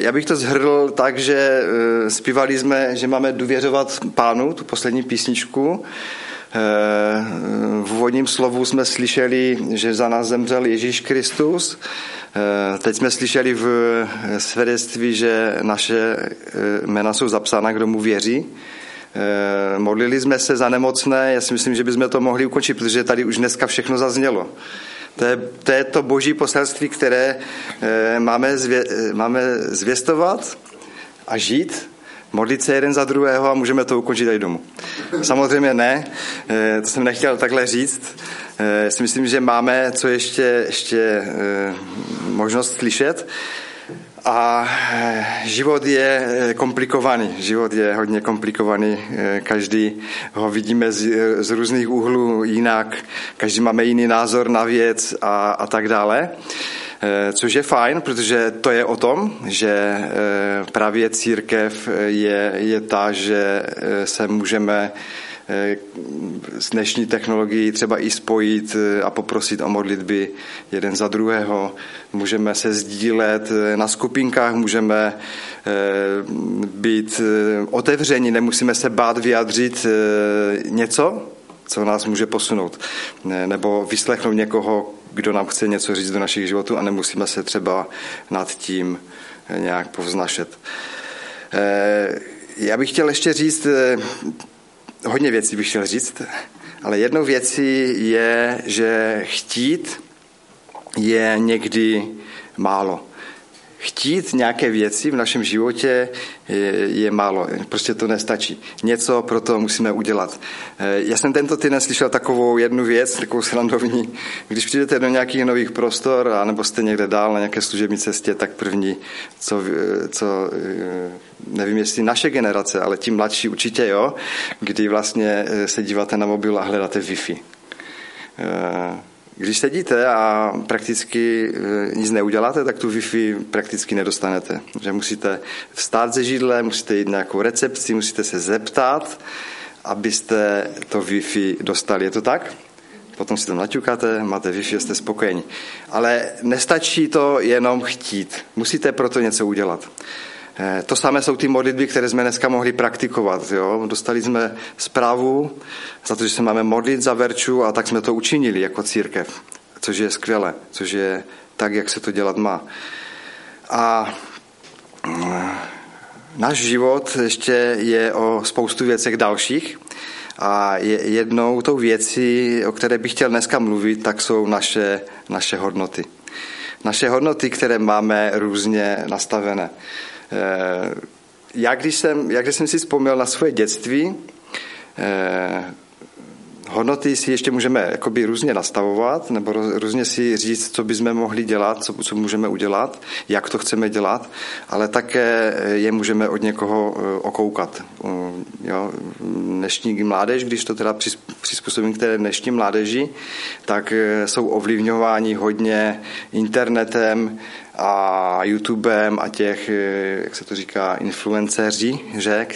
Já bych to shrnul tak, že zpívali jsme, že máme důvěřovat Pánu, tu poslední písničku. V úvodním slovu jsme slyšeli, že za nás zemřel Ježíš Kristus. Teď jsme slyšeli v svědectví, že naše jména jsou zapsána, kdo mu věří. Modlili jsme se za nemocné, já si myslím, že bychom to mohli ukončit, protože tady už dneska všechno zaznělo. To je to boží poselství, které máme zvěstovat a žít, modlit se jeden za druhého a můžeme to ukončit i domů. Samozřejmě ne, to jsem nechtěl takhle říct. Já si myslím, že máme co ještě možnost slyšet. A život je komplikovaný, každý ho vidíme z různých úhlů jinak, každý máme jiný názor na věc a tak dále, což je fajn, protože to je o tom, že právě církev je ta, že se můžeme s dnešní technologií třeba i spojit a poprosit o modlitby jeden za druhého. Můžeme se sdílet na skupinkách, můžeme být otevření, nemusíme se bát vyjádřit něco, co nás může posunout. Nebo vyslechnout někoho, kdo nám chce něco říct do našich životů a nemusíme se třeba nad tím nějak povznašet. Já bych chtěl ještě říct... Hodně věcí bych chtěl říct, ale jednou věcí je, že chtít je někdy málo. Chtít nějaké věci v našem životě je málo, prostě to nestačí. Něco pro to musíme udělat. Já jsem tento týden slyšel takovou jednu věc, takovou srandovní. Když přijdete do nějakých nových prostor, anebo jste někde dál na nějaké služební cestě, tak první, co nevím, jestli naše generace, ale ti mladší určitě, jo, kdy vlastně se díváte na mobil a hledáte Wi-Fi. Když sedíte a prakticky nic neuděláte, tak tu Wi-Fi prakticky nedostanete. Že musíte vstát ze židle, musíte jít na nějakou recepci, musíte se zeptat, abyste to Wi-Fi dostali. Je to tak? Potom si tam naťukáte, máte Wi-Fi, jste spokojeni. Ale nestačí to jenom chtít. Musíte proto něco udělat. To samé jsou ty modlitby, které jsme dneska mohli praktikovat. Jo? Dostali jsme zprávu za to, že se máme modlit za Verču a tak jsme to učinili jako církev, což je skvělé, což je tak, jak se to dělat má. A náš život ještě je o spoustu věcech dalších a jednou tou věcí, o které bych chtěl dneska mluvit, tak jsou naše hodnoty. Naše hodnoty, které máme různě nastavené. Já když jsem si vzpomněl na svoje dětství, hodnoty si ještě můžeme jakoby různě nastavovat nebo různě si říct, co bychom mohli dělat, co můžeme udělat, jak to chceme dělat, ale také je můžeme od někoho okoukat. Jo? Dnešní mládež, když to teda přizpůsobím k té dnešní mládeži, tak jsou ovlivňováni hodně internetem a YouTubem a těch, jak se to říká, influenceři, že?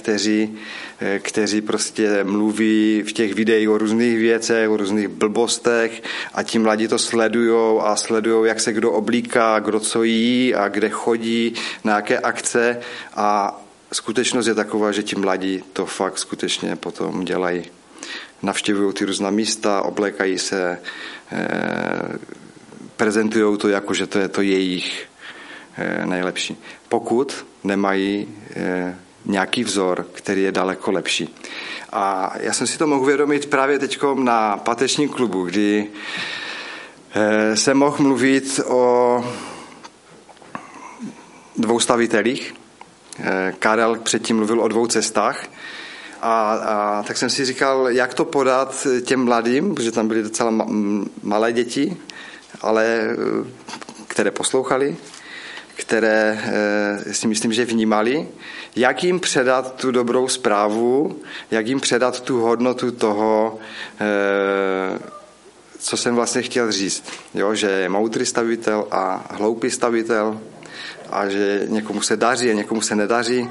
Kteří prostě mluví v těch videích o různých věcech, o různých blbostech a ti mladí to sledujou a sledujou, jak se kdo oblíká, kdo co jí a kde chodí, na jaké akce a skutečnost je taková, že ti mladí to fakt skutečně potom dělají. Navštěvují ty různá místa, oblékají se, prezentují to jako, že to je to jejich nejlepší. Pokud nemají nějaký vzor, který je daleko lepší. A já jsem si to mohl uvědomit právě teďkom na patečním klubu, kdy jsem mohl mluvit o dvou stavitelích. Karel předtím mluvil o dvou cestách. A tak jsem si říkal, jak to podat těm mladým, protože tam byly docela malé děti, ale které poslouchali, které si myslím, že vnímali, jak jim předat tu dobrou zprávu, jak jim předat tu hodnotu toho, co jsem vlastně chtěl říct. Jo, že je moudrý stavitel a hloupý stavitel a že někomu se daří a někomu se nedaří.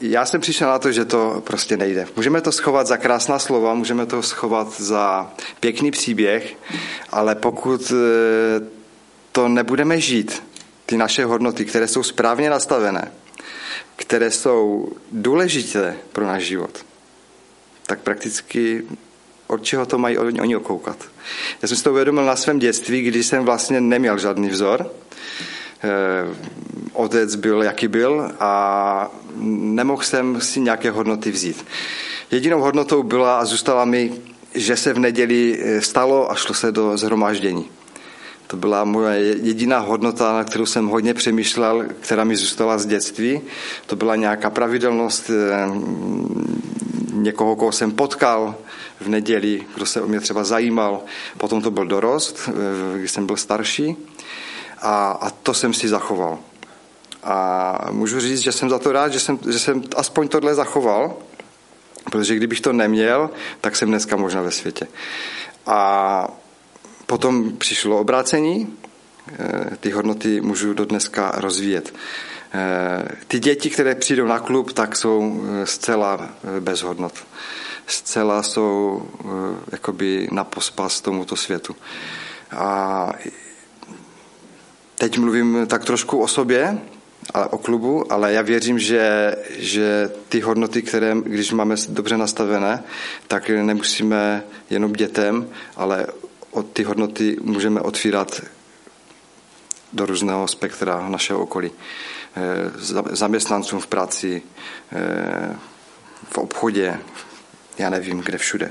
Já jsem přišel na to, že to prostě nejde. Můžeme to schovat za krásná slova, můžeme to schovat za pěkný příběh, ale pokud to nebudeme žít, ty naše hodnoty, které jsou správně nastavené, které jsou důležité pro náš život, tak prakticky od čeho to mají oni okoukat. Já jsem si to uvědomil na svém dětství, když jsem vlastně neměl žádný vzor. Otec byl, jaký byl, a nemohl jsem si nějaké hodnoty vzít. Jedinou hodnotou byla a zůstala mi, že se v neděli stalo a šlo se do shromáždění. To byla moje jediná hodnota, na kterou jsem hodně přemýšlel, která mi zůstala z dětství. To byla nějaká pravidelnost někoho, koho jsem potkal v neděli, kdo se o mě třeba zajímal. Potom to byl dorost, když jsem byl starší, a to jsem si zachoval. A můžu říct, že jsem za to rád, že jsem aspoň tohle zachoval, protože kdybych to neměl, tak jsem dneska možná ve světě. A potom přišlo obrácení, ty hodnoty můžu do dneska rozvíjet. Ty děti, které přijdou na klub, tak jsou zcela bez hodnot. Zcela jsou jakoby na pospas tomuto světu. A teď mluvím tak trošku o sobě, o klubu, ale já věřím, že ty hodnoty, které, když máme dobře nastavené, tak nemusíme jenom dětem, ale ty hodnoty můžeme otvírat do různého spektra našeho okolí. Zaměstnancům v práci, v obchodě, já nevím, kde všude.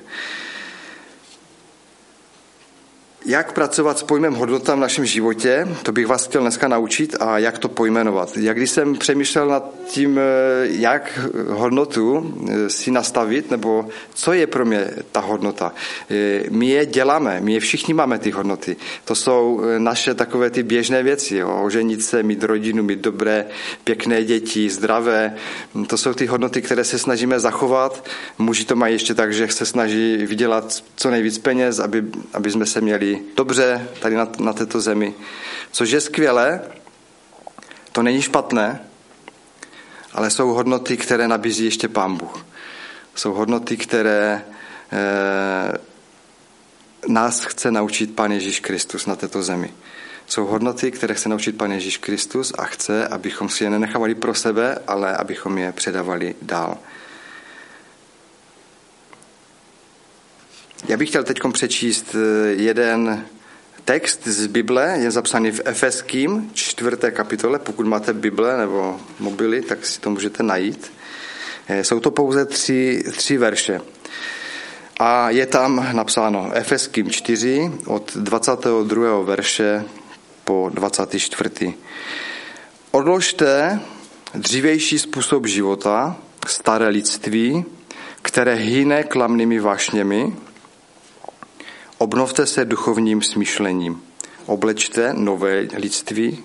Jak pracovat s pojmem hodnota v našem životě, to bych vás chtěl dneska naučit, a jak to pojmenovat. Jak když jsem přemýšlel nad tím, jak hodnotu si nastavit, nebo co je pro mě ta hodnota. My je děláme, my je všichni máme ty hodnoty. To jsou naše takové ty běžné věci. Oženit se, mít rodinu, mít dobré, pěkné děti, zdravé. To jsou ty hodnoty, které se snažíme zachovat. Muži to mají ještě tak, že se snaží vydělat co nejvíc peněz, aby jsme se měli dobře tady na této zemi, což je skvělé, to není špatné, ale jsou hodnoty, které nabízí ještě Pán Bůh. Jsou hodnoty, které nás chce naučit Pán Ježíš Kristus na této zemi. Jsou hodnoty, které chce naučit Pán Ježíš Kristus a chce, abychom si je nenechávali pro sebe, ale abychom je předávali dál. Já bych chtěl teď přečíst jeden text z Bible, je zapsaný v Efeským 4. kapitole. Pokud máte Bible nebo mobily, tak si to můžete najít. Jsou to pouze tři verše. A je tam napsáno Efeským 4 od 22. verše po 24. Odložte dřívější způsob života, staré lidství, které hyne klamnými vášněmi. Obnovte se duchovním smýšlením. Oblečte nové lidství,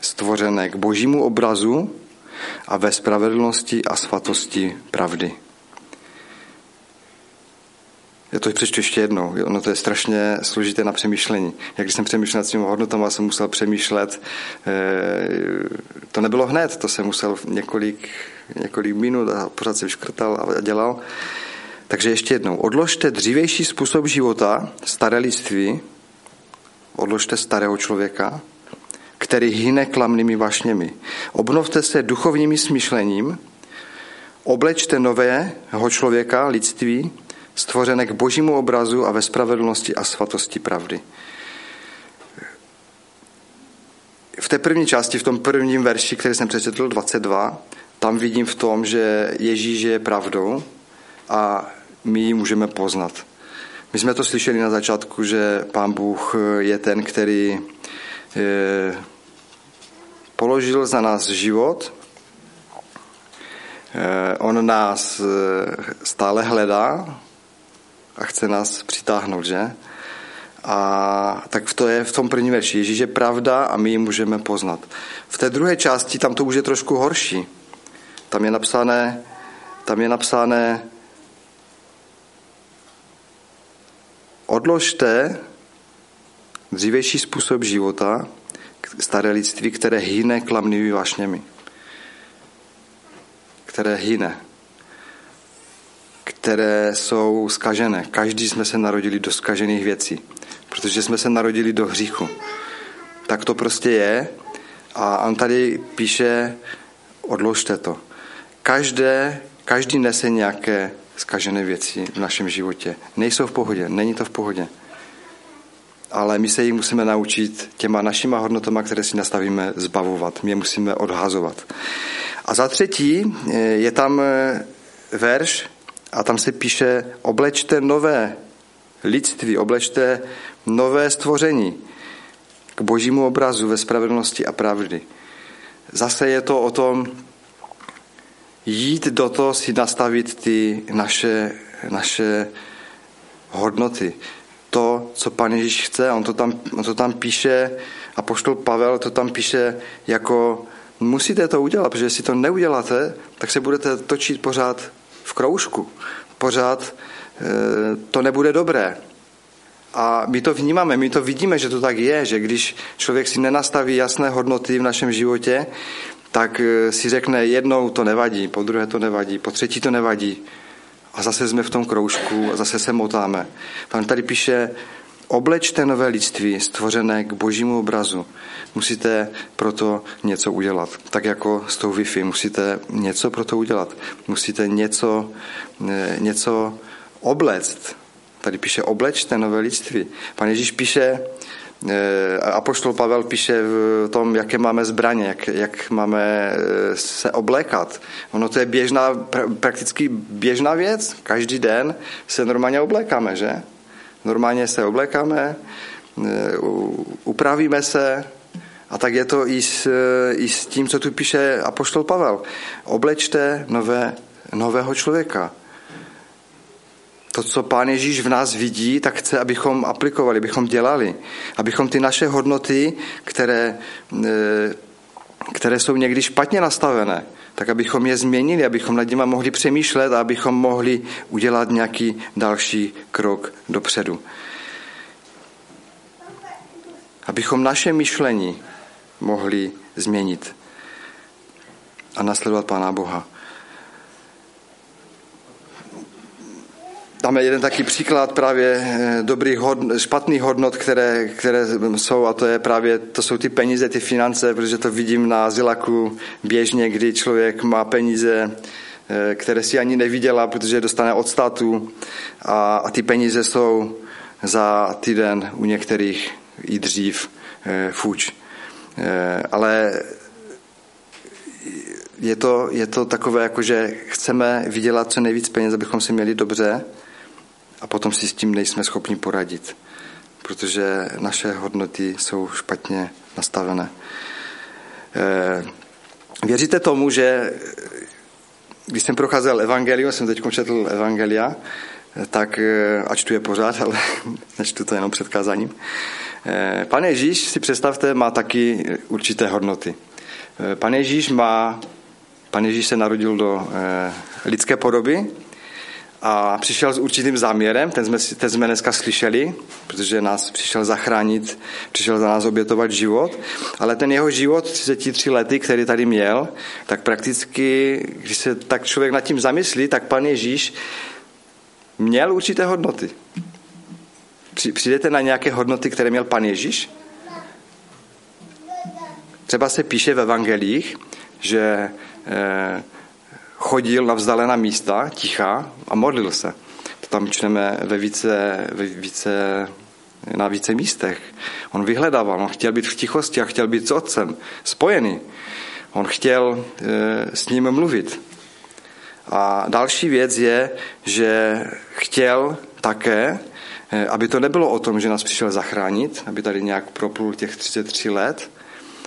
stvořené k božímu obrazu a ve spravedlnosti a svatosti pravdy. Já to přečtu ještě jednou. Ono to je strašně složité na přemýšlení. Jak když jsem přemýšlel nad svými hodnotami, jsem musel přemýšlet. To nebylo hned, to jsem musel několik minut a pořád se vyškrtal a dělal. Takže ještě jednou, odložte dřívější způsob života, staré lidství, odložte starého člověka, který hyne klamnými vášněmi. Obnovte se duchovním smýšlením, oblečte nového člověka, lidství, stvořené k božímu obrazu a ve spravedlnosti a svatosti pravdy. V té první části, v tom prvním verši, který jsem přečetl, 22, tam vidím v tom, že Ježíš je pravdou a my ji můžeme poznat. My jsme to slyšeli na začátku, že Pán Bůh je ten, který položil za nás život. On nás stále hledá a chce nás přitáhnout, že? A tak to je v tom prvním verši. Ježíš je pravda a my ji můžeme poznat. V té druhé části tam to už je trošku horší. Tam je napsané odložte dřívější způsob života, staré lidství, které hyne klamnými vášněmi. Které jsou zkažené. Každý jsme se narodili do zkažených věcí, protože jsme se narodili do hříchu. Tak to prostě je A on tady píše, odložte to. Každý nese nějaké zkažené věci v našem životě. Nejsou v pohodě, není to v pohodě. Ale my se jich musíme naučit těma našima hodnotama, které si nastavíme, zbavovat. My je musíme odhazovat. A za třetí je tam verš a tam se píše, oblečte nové lidství, oblečte nové stvoření k božímu obrazu ve spravedlnosti a pravdy. Zase je to o tom jít do toho si nastavit ty naše hodnoty. To, co Pán Ježíš chce, on to tam píše, apoštol Pavel to tam píše jako musíte to udělat, protože jestli to neuděláte, tak se budete točit pořád v kroužku. Pořád to nebude dobré. A my to vnímáme, my to vidíme, že to tak je, že když člověk si nenastaví jasné hodnoty v našem životě, tak si řekne jednou to nevadí, po druhé to nevadí, po třetí to nevadí. A zase jsme v tom kroužku a zase se motáme. Tam tady píše, oblečte nové lidství stvořené k božímu obrazu. Musíte proto něco udělat. Tak jako s tou Wi-Fi, musíte něco pro to udělat. Musíte něco oblect. Tady píše, oblečte nové lidství. Pan Ježíš píše, apoštol Pavel píše v tom, jaké máme zbraně, jak máme se oblékat. Ono to je prakticky běžná věc. Každý den se normálně oblékáme, že? Normálně se oblékáme, upravíme se a tak je to i s tím, co tu píše apoštol Pavel. Oblečte nového člověka. To, co Pán Ježíš v nás vidí, tak chce, abychom aplikovali, abychom dělali. Abychom ty naše hodnoty, které jsou někdy špatně nastavené, tak abychom je změnili, abychom nad nimi mohli přemýšlet a abychom mohli udělat nějaký další krok dopředu. Abychom naše myšlení mohli změnit a následovat Pána Boha. Tam je jeden taky příklad právě špatných hodnot, které jsou, a to jsou ty peníze, ty finance, protože to vidím na Zilaku běžně, kdy člověk má peníze, které si ani neviděla, protože dostane od státu a ty peníze jsou za týden u některých i dřív fuč. Ale je to takové, jako že chceme vydělat co nejvíc peněz, abychom si měli dobře, a potom si s tím nejsme schopni poradit, protože naše hodnoty jsou špatně nastavené. Věříte tomu, že když jsem procházel evangelium, jsem teď četl evangelia, tak a čtu je pořád, ale nečtu to jenom před kázáním. Pan Ježíš, si představte, má taky určité hodnoty. Pan Ježíš se narodil do lidské podoby, a přišel s určitým záměrem, ten jsme dneska slyšeli, protože nás přišel zachránit, přišel za nás obětovat život, ale ten jeho život 33 lety, který tady měl, tak prakticky, když se tak člověk nad tím zamyslí, tak Pan Ježíš měl určité hodnoty. Přijdete na nějaké hodnoty, které měl Pan Ježíš? Třeba se píše v evangelích, že chodil na vzdálená místa, ticha, a modlil se. To tam čteme na více místech. On vyhledával, on chtěl být v tichosti a chtěl být s Otcem spojený. On chtěl s ním mluvit. A další věc je, že chtěl také, aby to nebylo o tom, že nás přišel zachránit, aby tady nějak proplul těch 33 let,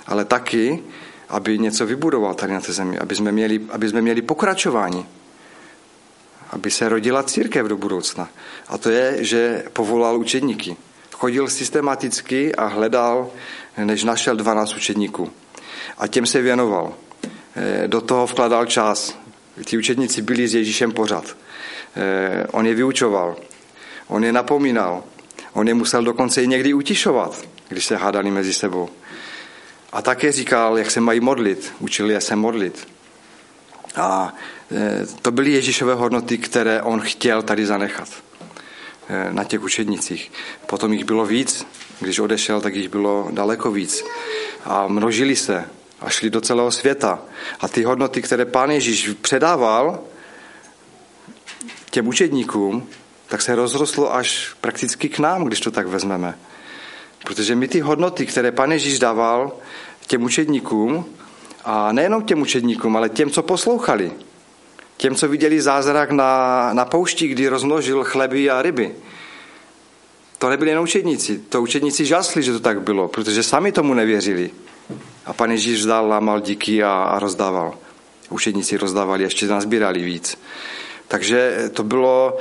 ale taky, aby něco vybudoval tady na té zemi, aby jsme měli pokračování, aby se rodila církev do budoucna. A to je, že povolal učedníky. Chodil systematicky a hledal, než našel 12 učedníků. A těm se věnoval. Do toho vkladal čas. Ti učedníci byli s Ježíšem pořád. On je vyučoval. On je napomínal. On je musel dokonce i někdy utišovat, když se hádali mezi sebou. A také říkal, jak se mají modlit. Učili je se modlit. A to byly Ježíšové hodnoty, které on chtěl tady zanechat na těch učednicích. Potom jich bylo víc. Když odešel, tak jich bylo daleko víc. A množili se. a šli do celého světa. A ty hodnoty, které Pán Ježíš předával těm učedníkům, tak se rozrostlo až prakticky k nám, když to tak vezmeme. Protože my ty hodnoty, které Pán Ježíš dával těm učedníkům, a nejenom těm učedníkům, ale těm, co poslouchali, těm, co viděli zázrak na poušti, kdy rozmnožil chleby a ryby. To nebyli jen učedníci. To učedníci žasli, že to tak bylo, protože sami tomu nevěřili. A Pan Ježíš vzdal, lámal díky a rozdával. Učedníci rozdávali, ještě nazbírali víc. Takže to bylo,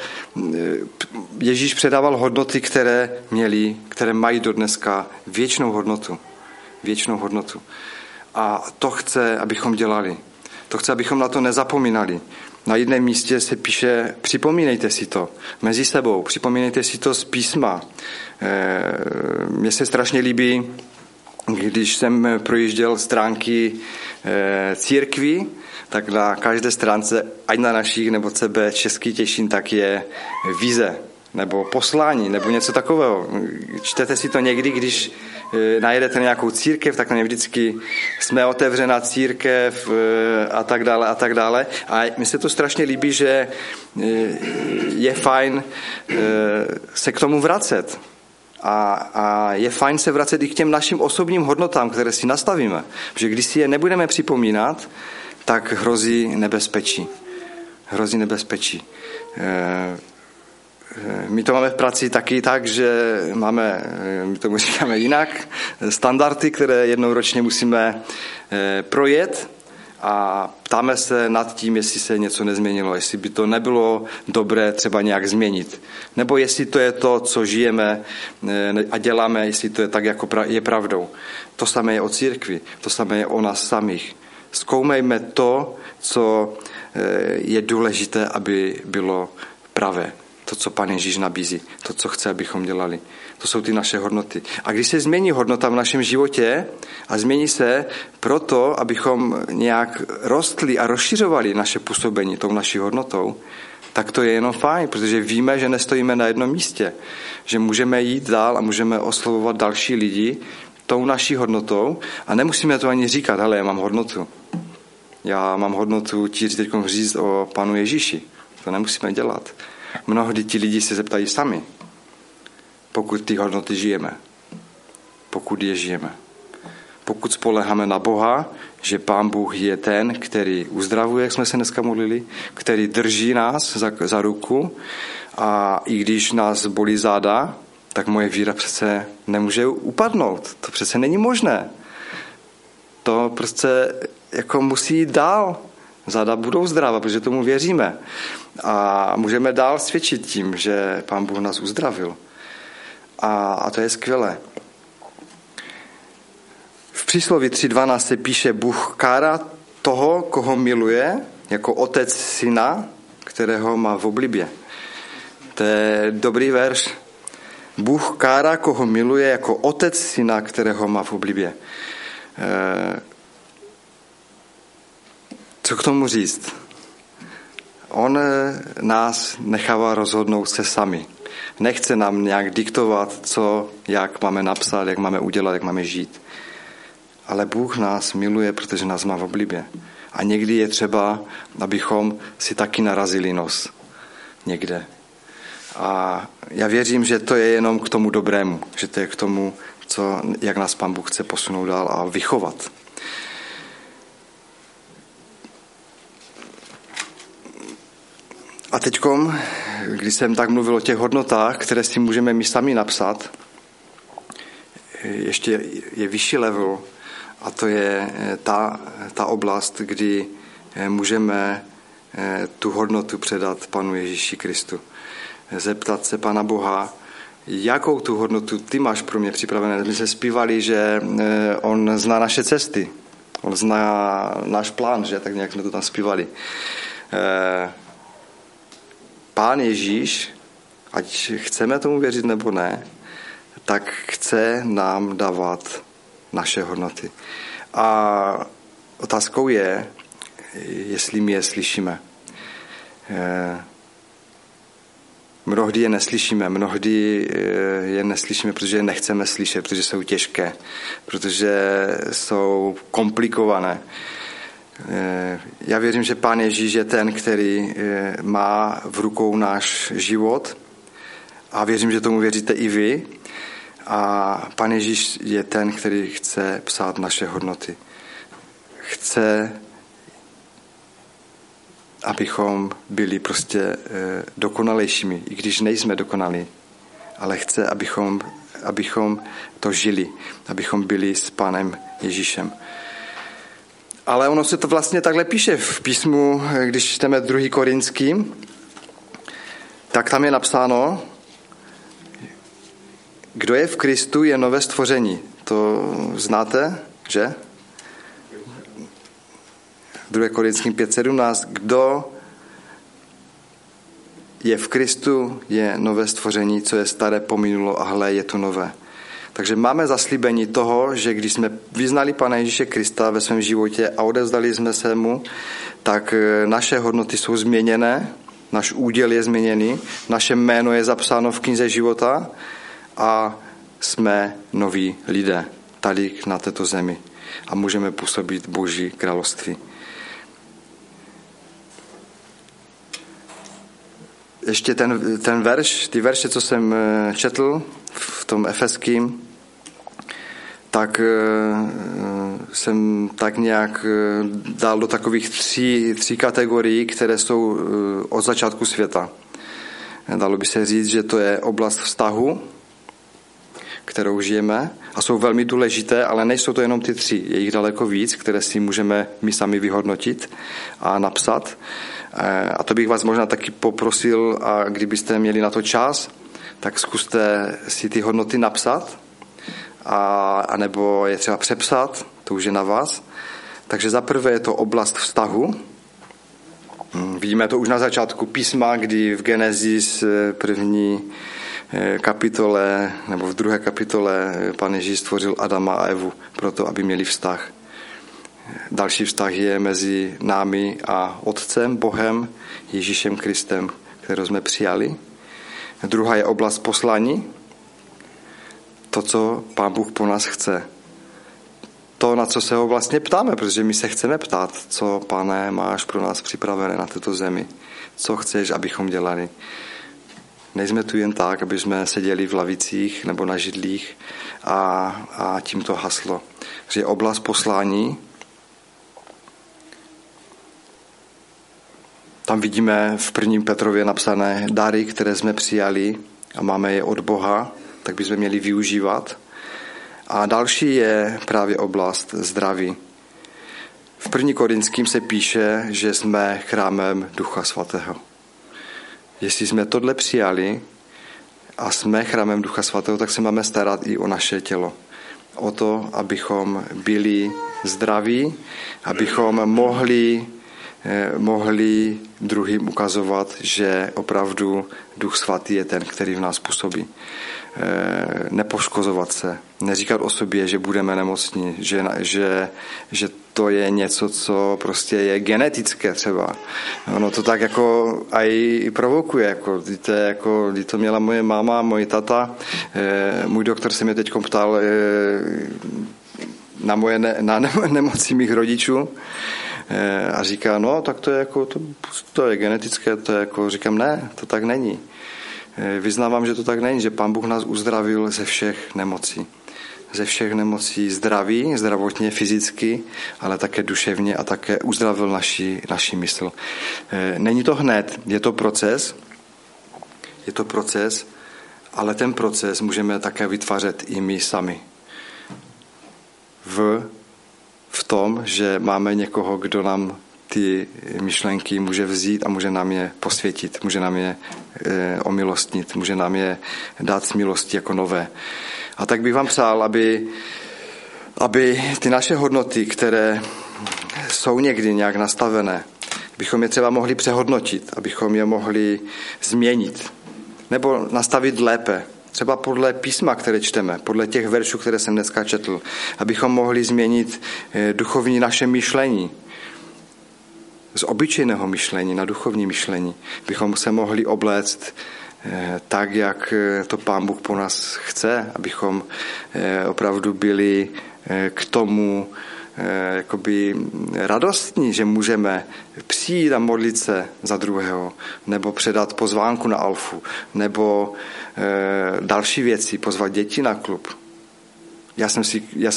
Ježíš předával hodnoty, které měli, které mají do dneska věčnou hodnotu. Věčnou hodnotu. A to chce, abychom dělali. To chce, abychom na to nezapomínali. Na jednom místě se píše, připomínejte si to mezi sebou, připomínejte si to z písma. Mně se strašně líbí, když jsem projížděl stránky církví, tak na každé stránce, ať na našich nebo CB Český Těšín, tak je vize nebo poslání nebo něco takového. Čtete si to někdy, když najedete nějakou církev, tak tam vždycky jsme otevřená církev a tak dále a tak dále. A mně se to strašně líbí, že je fajn se k tomu vracet. A je fajn se vracet i k těm našim osobním hodnotám, které si nastavíme. Protože když si je nebudeme připomínat, tak hrozí nebezpečí. Hrozí nebezpečí. My to máme v práci taky tak, že máme, my tomu říkáme jinak, standardy, které jednou ročně musíme projet a ptáme se nad tím, jestli se něco nezměnilo, jestli by to nebylo dobré třeba nějak změnit. Nebo jestli to je to, co žijeme a děláme, jestli to je tak, jako je pravdou. To samé je o církvi, to samé je o nás samých. Zkoumejme to, co je důležité, aby bylo pravé. To, co Pán Ježíš nabízí, to, co chce, abychom dělali. To jsou ty naše hodnoty. A když se změní hodnota v našem životě a změní se proto, abychom nějak rostli a rozšiřovali naše působení tou naší hodnotou, tak to je jenom fajn, protože víme, že nestojíme na jednom místě, že můžeme jít dál a můžeme oslovovat další lidi tou naší hodnotou a nemusíme to ani říkat, hele, já mám hodnotu. Já mám hodnotu ti teď říct o Panu Ježíši. To nemusíme dělat. Mnohdy ti lidi se zeptají sami, pokud ty hodnoty žijeme, pokud je žijeme. Pokud spoléháme na Boha, že Pán Bůh je ten, který uzdravuje, jak jsme se dneska modlili, který drží nás za ruku a i když nás bolí záda, tak moje víra přece nemůže upadnout. To přece není možné. To prostě jako musí jít dál. Záda budou zdravá, protože tomu věříme. A můžeme dál svědčit tím, že Pán Bůh nás uzdravil. A to je skvělé. V Přísloví 3.12 se píše, Bůh kárá toho, koho miluje, jako otec syna, kterého má v oblibě. To je dobrý verš. Bůh kárá, koho miluje, jako otec syna, kterého má v oblibě. Co k tomu říct? On nás nechává rozhodnout se sami. Nechce nám nějak diktovat, co, jak máme napsat, jak máme udělat, jak máme žít. Ale Bůh nás miluje, protože nás má v oblibě. A někdy je třeba, abychom si taky narazili nos. Někde. A já věřím, že to je jenom k tomu dobrému. Že to je k tomu, co, jak nás Pán Bůh chce posunout dál a vychovat. A teďkom, když jsem tak mluvil o těch hodnotách, které si můžeme my sami napsat, ještě je vyšší level a to je ta oblast, kdy můžeme tu hodnotu předat Panu Ježíši Kristu. Zeptat se Pana Boha, jakou tu hodnotu ty máš pro mě připravené. My se zpívali, že on zná naše cesty, on zná náš plán, že tak nějak jsme to tam zpívali. Pán Ježíš, ať chceme tomu věřit nebo ne, tak chce nám dávat naše hodnoty. A otázkou je, jestli my je slyšíme. Mnohdy je neslyšíme, protože je nechceme slyšet, protože jsou těžké, protože jsou komplikované. Já věřím, že Pán Ježíš je ten, který má v rukou náš život, a věřím, že tomu věříte i vy. A Pán Ježíš je ten, který chce psát naše hodnoty. Chce, abychom byli prostě dokonalejšími, i když nejsme dokonalí, ale chce, abychom to žili, abychom byli s Pánem Ježíšem. Ale ono se to vlastně takhle píše v písmu, když čteme 2. Korinským, tak tam je napsáno, kdo je v Kristu, je nové stvoření. To znáte, že? 2. Korinským 5.17. Kdo je v Kristu, je nové stvoření, co je staré pominulo a hle, je tu nové. Takže máme zaslíbení toho, že když jsme vyznali Pana Ježíše Krista ve svém životě a odevzdali jsme se mu, tak naše hodnoty jsou změněné, náš úděl je změněný, naše jméno je zapsáno v knize života a jsme noví lidé tady na této zemi a můžeme působit Boží království. Ještě ten verš, ty verše, co jsem četl v tom Efeským, tak jsem tak nějak dal do takových tří kategorií, které jsou od začátku světa. Dalo by se říct, že to je oblast vztahu, kterou žijeme, a jsou velmi důležité, ale nejsou to jenom ty tři. Je jich daleko víc, které si můžeme my sami vyhodnotit a napsat. A to bych vás možná taky poprosil, a kdybyste měli na to čas, tak zkuste si ty hodnoty napsat, a nebo je třeba přepsat, to už je na vás. Takže za prvé je to oblast vztahu. Vidíme to už na začátku písma, kdy v Genesis první kapitole, nebo v druhé kapitole Pán Ježíš stvořil Adama a Evu proto, aby měli vztah. Další vztah je mezi námi a Otcem, Bohem, Ježíšem Kristem, kterého jsme přijali. Druhá je oblast poslání, to, co Pán Bůh po nás chce. To, na co se ho vlastně ptáme, protože my se chceme ptát, co, Pane, máš pro nás připravené na této zemi, co chceš, abychom dělali. Nejsme tu jen tak, aby jsme seděli v lavicích nebo na židlích a tím to haslo. Že oblast poslání, tam vidíme v 1. Petrově napsané dary, které jsme přijali a máme je od Boha, tak bychom měli využívat. A další je právě oblast zdraví. V 1. Korinským se píše, že jsme chrámem Ducha Svatého. Jestli jsme tohle přijali a jsme chrámem Ducha Svatého, tak se máme starat i o naše tělo. O to, abychom byli zdraví, abychom mohli druhým ukazovat, že opravdu Duch Svatý je ten, který v nás působí. Nepoškozovat se, neříkat o sobě, že budeme nemocní, že to je něco, co prostě je genetické třeba. Ono to tak jako i provokuje. Když to měla moje máma, moje tata, můj doktor se mě teď ptal na moje nemocí mých rodičů, a říká, no, tak to je jako, to je genetické, to je jako, říkám, ne, to tak není. Vyznávám, že to tak není, že Pán Bůh nás uzdravil ze všech nemocí. Ze všech nemocí zdraví, zdravotně, fyzicky, ale také duševně a také uzdravil naši mysl. Není to hned, je to proces, ale ten proces můžeme také vytvářet i my sami. V tom, že máme někoho, kdo nám ty myšlenky může vzít a může nám je posvětit, může nám je omilostnit, může nám je dát z milosti jako nové. A tak bych vám přál, aby ty naše hodnoty, které jsou někdy nějak nastavené, bychom je třeba mohli přehodnotit, abychom je mohli změnit nebo nastavit lépe. Třeba podle písma, které čteme, podle těch veršů, které jsem dneska četl, abychom mohli změnit duchovní naše myšlení. Z obyčejného myšlení na duchovní myšlení bychom se mohli obléct tak, jak to Pán Bůh po nás chce, abychom opravdu byli k tomu jakoby radostní, že můžeme přijít a modlit se za druhého, nebo předat pozvánku na alfu, nebo další věci, pozvat děti na klub.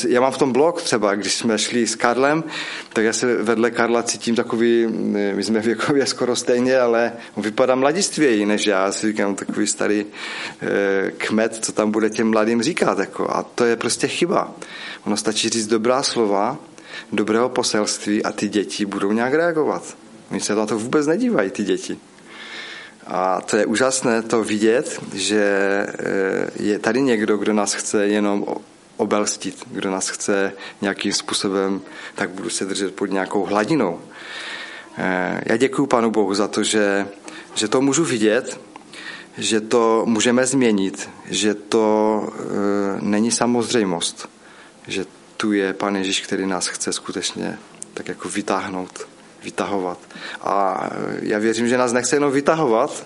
Já mám v tom blog třeba, když jsme šli s Karlem, tak já se vedle Karla cítím takový, my jsme věkově skoro stejně, ale on vypadá mladistvěji než já, si říkám takový starý kmet, co tam bude těm mladým říkat. Jako. A to je prostě chyba. Ono stačí říct dobrá slova, dobrého poselství a ty děti budou nějak reagovat. Oni se na to vůbec nedívají, ty děti. A to je úžasné to vidět, že je tady někdo, kdo nás chce jenom obelstit, kdo nás chce nějakým způsobem, tak budu se držet pod nějakou hladinou. Já děkuju Pánu Bohu za to, že to můžu vidět, že to můžeme změnit, že to není samozřejmost, že tu je Pán Ježíš, který nás chce skutečně tak jako vytahovat. A já věřím, že nás nechce jenom vytahovat,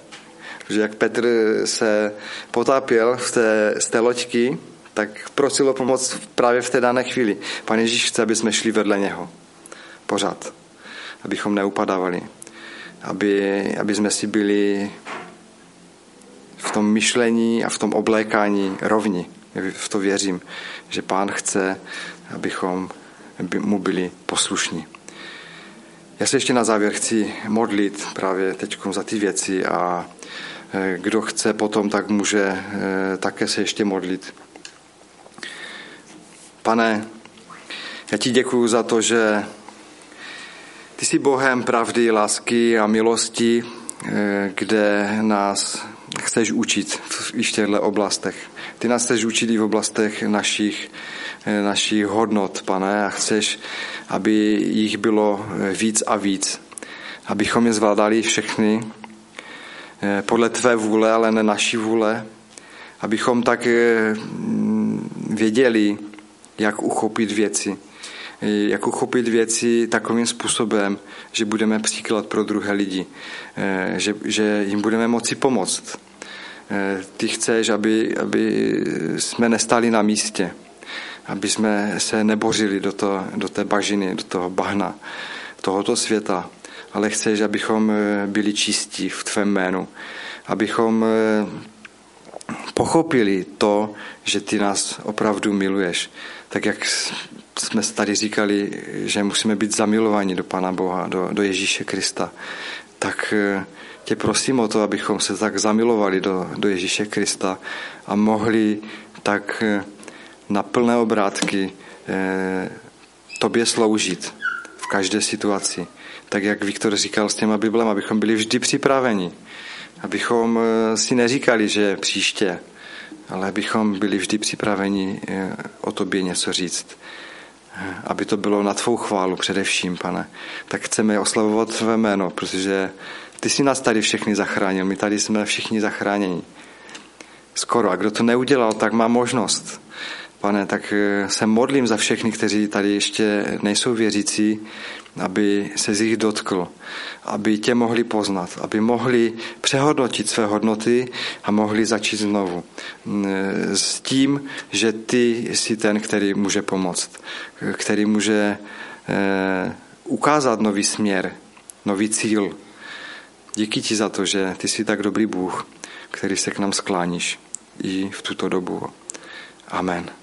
že jak Petr se potápěl z té loďky, tak prosil o pomoc právě v té dané chvíli. Pán Ježíš chce, aby jsme šli vedle něho. Pořád. Abychom neupadávali. Aby jsme si byli v tom myšlení a v tom oblékání rovni. Já v to věřím, že Pán chce, abychom mu byli poslušní. Já se ještě na závěr chci modlit právě teď za ty věci a kdo chce potom, tak může také se ještě modlit. Pane, já ti děkuju za to, že ty jsi Bohem pravdy, lásky a milosti, kde nás chceš učit i v těchto oblastech. Ty nás chceš učit i v oblastech našich hodnot, Pane, a chceš, aby jich bylo víc a víc, abychom je zvládali všechny podle tvé vůle, ale ne naší vůle, abychom tak věděli, jak uchopit věci takovým způsobem, že budeme příklad pro druhé lidi, že jim budeme moci pomoct. Ty chceš, aby jsme nestali na místě, aby jsme se nebořili do té bažiny, do toho bahna, tohoto světa, ale chceš, abychom byli čistí v tvém jménu, abychom pochopili to, že ty nás opravdu miluješ. Tak jak jsme tady říkali, že musíme být zamilovaní do Pana Boha, do Ježíše Krista, tak tě prosím o to, abychom se tak zamilovali do Ježíše Krista a mohli tak na plné obrátky tobě sloužit v každé situaci. Tak jak Viktor říkal s těma Biblem, abychom byli vždy připraveni. Abychom si neříkali, že příště, ale abychom byli vždy připraveni o tobě něco říct. Aby to bylo na tvou chválu především, Pane. Tak chceme oslavovat tvé jméno, protože ty jsi nás tady všechny zachránil, my tady jsme všichni zachráněni. Skoro. A kdo to neudělal, tak má možnost. Pane, tak se modlím za všechny, kteří tady ještě nejsou věřící, aby se z jich dotkl, aby tě mohli poznat, aby mohli přehodnotit své hodnoty a mohli začít znovu. S tím, že ty jsi ten, který může pomoct, který může ukázat nový směr, nový cíl. Díky ti za to, že ty jsi tak dobrý Bůh, který se k nám skláníš i v tuto dobu. Amen.